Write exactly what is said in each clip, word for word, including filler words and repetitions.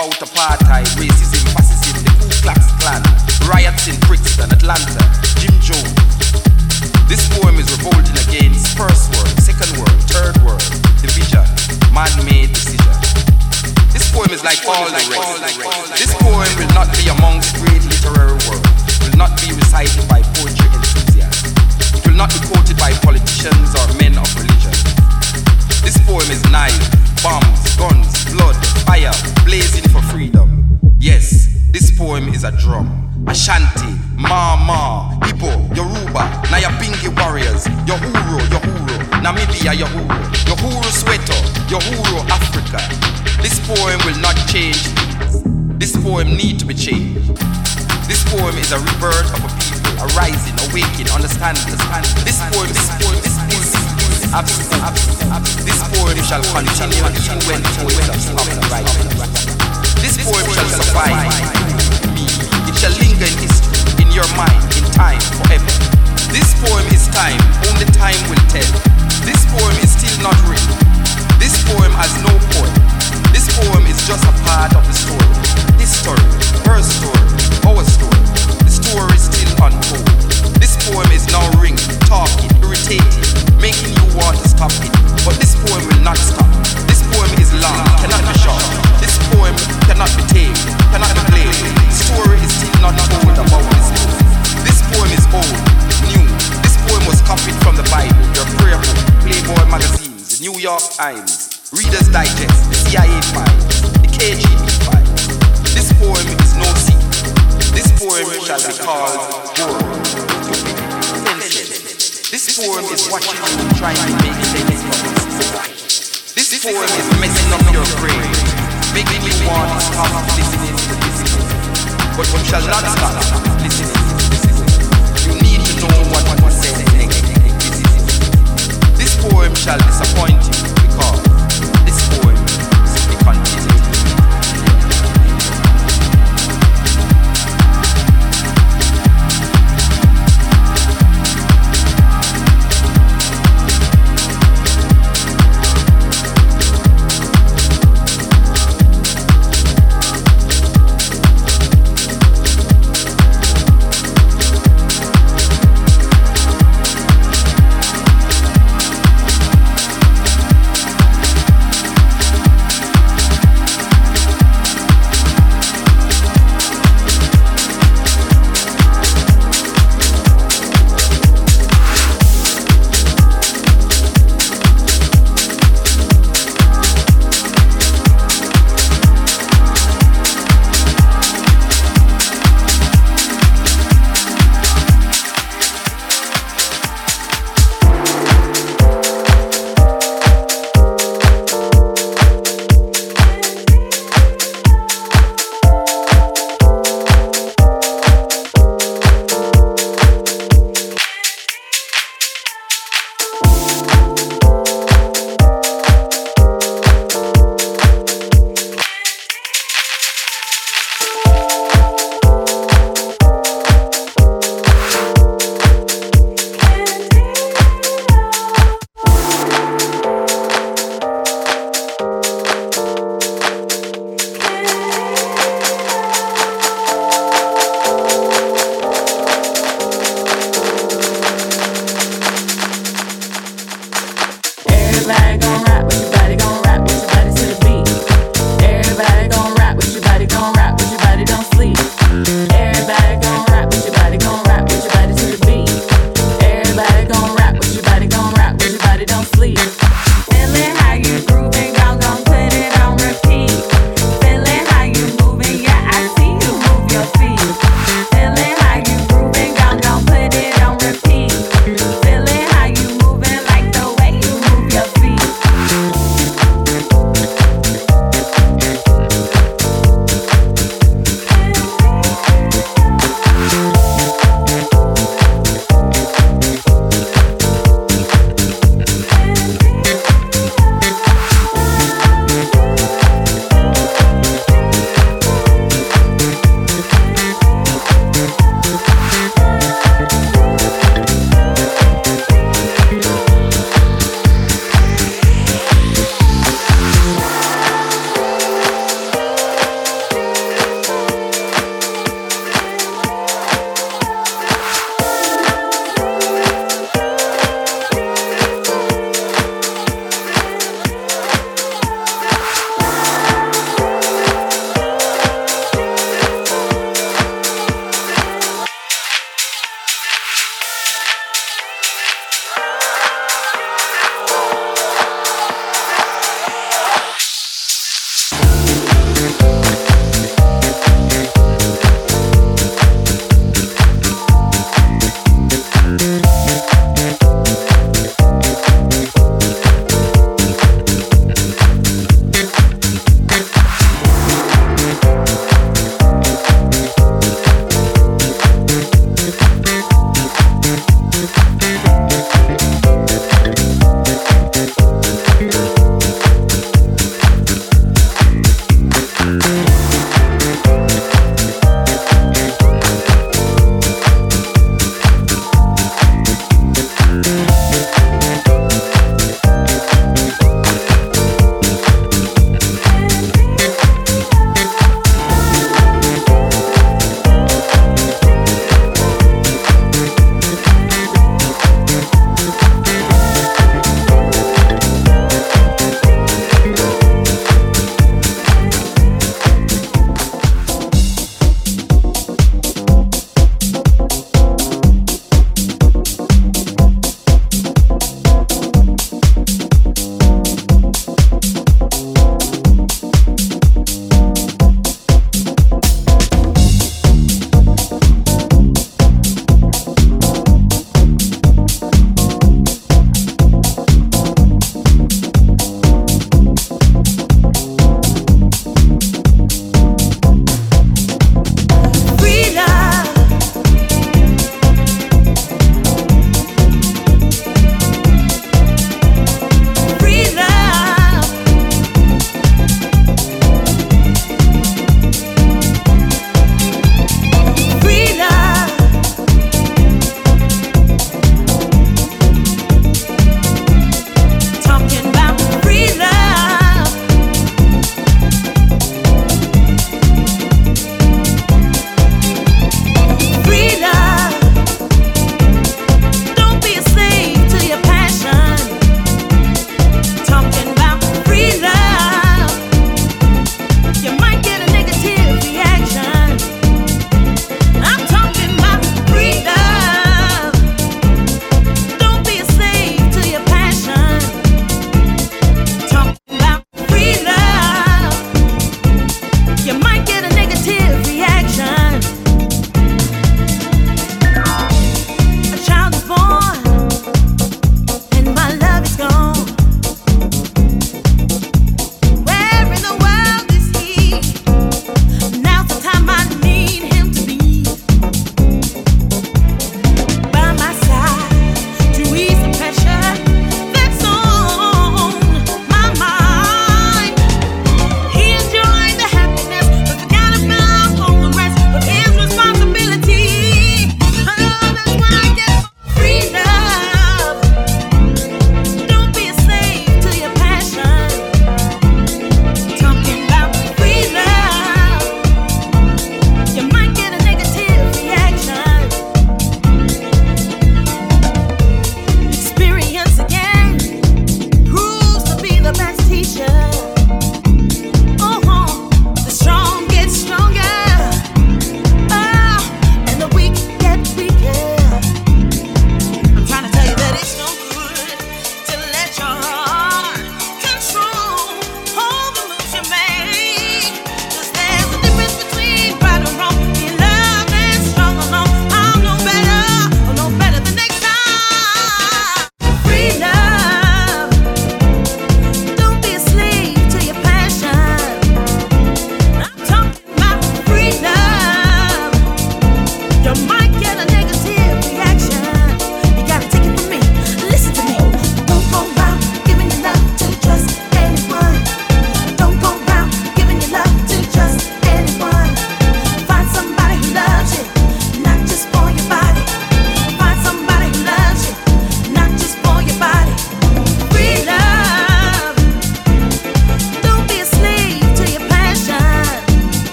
About apartheid, racism, fascism, the Ku Klux Klan, riots in Brixton, Atlanta, Jim Jones. This poem is revolting against first world, second world, third world, division, man-made decision. This poem is like all the rest. This poem will not be amongst great literary work, will not be recited by poetry enthusiasts. It will not be quoted by politicians or men of religion. This poem is naive. Bombs, guns, blood, fire, blazing for freedom. Yes, this poem is a drum. Ashanti, Mama, Igbo, Yoruba, Nyabingi warriors, Yohuru, Yohuru, Namibia, Yohuru, Yohuru Sweto, Yohuru Africa. This poem will not change. This poem needs to be changed. This poem is a rebirth of a people, a rising, awakening, understanding. This poem, this poem, this poem. This poem Absolute. This poem shall continue even when the poets have stopped writing. This poem shall survive me. It shall linger in history, in your mind, in time, forever. This poem is time, only time will tell. This poem is still not written. This poem has no poem. This poem is just a part of the story. This his story, her story, our story. The story is still untold. This poem is now ringing, talking, irritating, making you want to stop it. But this poem will not stop. This poem is long, cannot be short. This poem cannot be tamed, cannot be played. The story is still not told about this poem. This poem is old, new. This poem was copied from the Bible, your prayer book, Playboy magazines, the New York Times, Reader's Digest, the C I A files, the K G B files. This poem is no secret. This poem shall be called World. This poem is what you do trying to make sense from. This poem is messing up your brain, making you want to stop listening to this poem. But you shall not stop listening to this poem. You need to know what one says next. This poem shall disappoint you because this poem is the continued.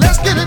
Let's get it.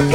Thank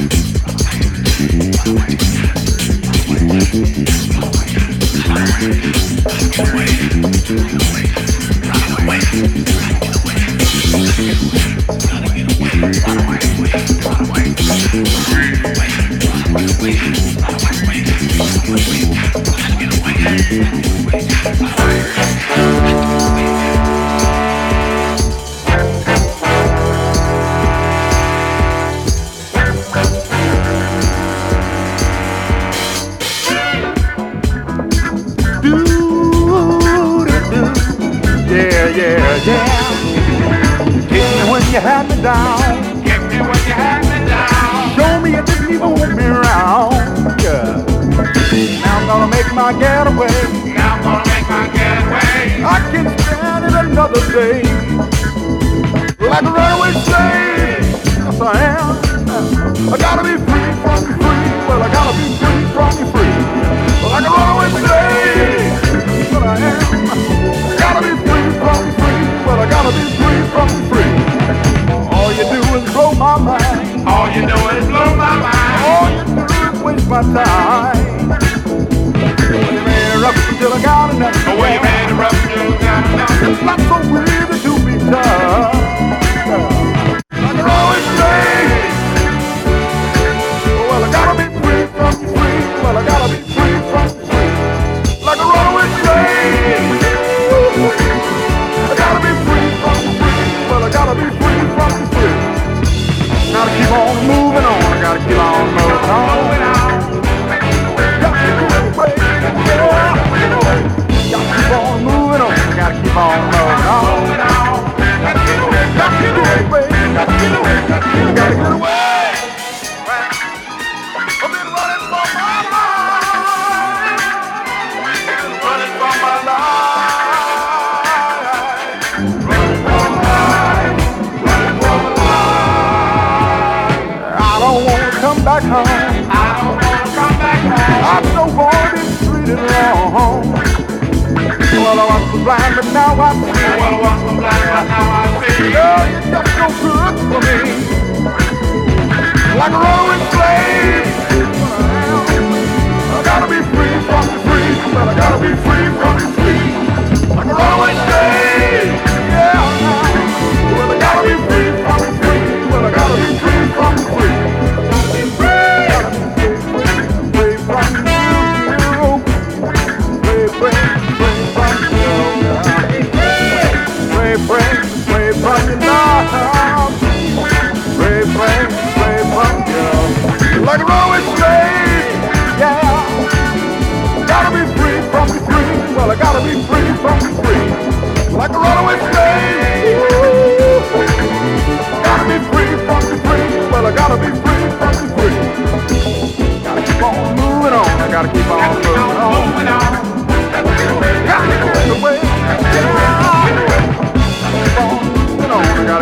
you.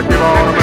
Give on.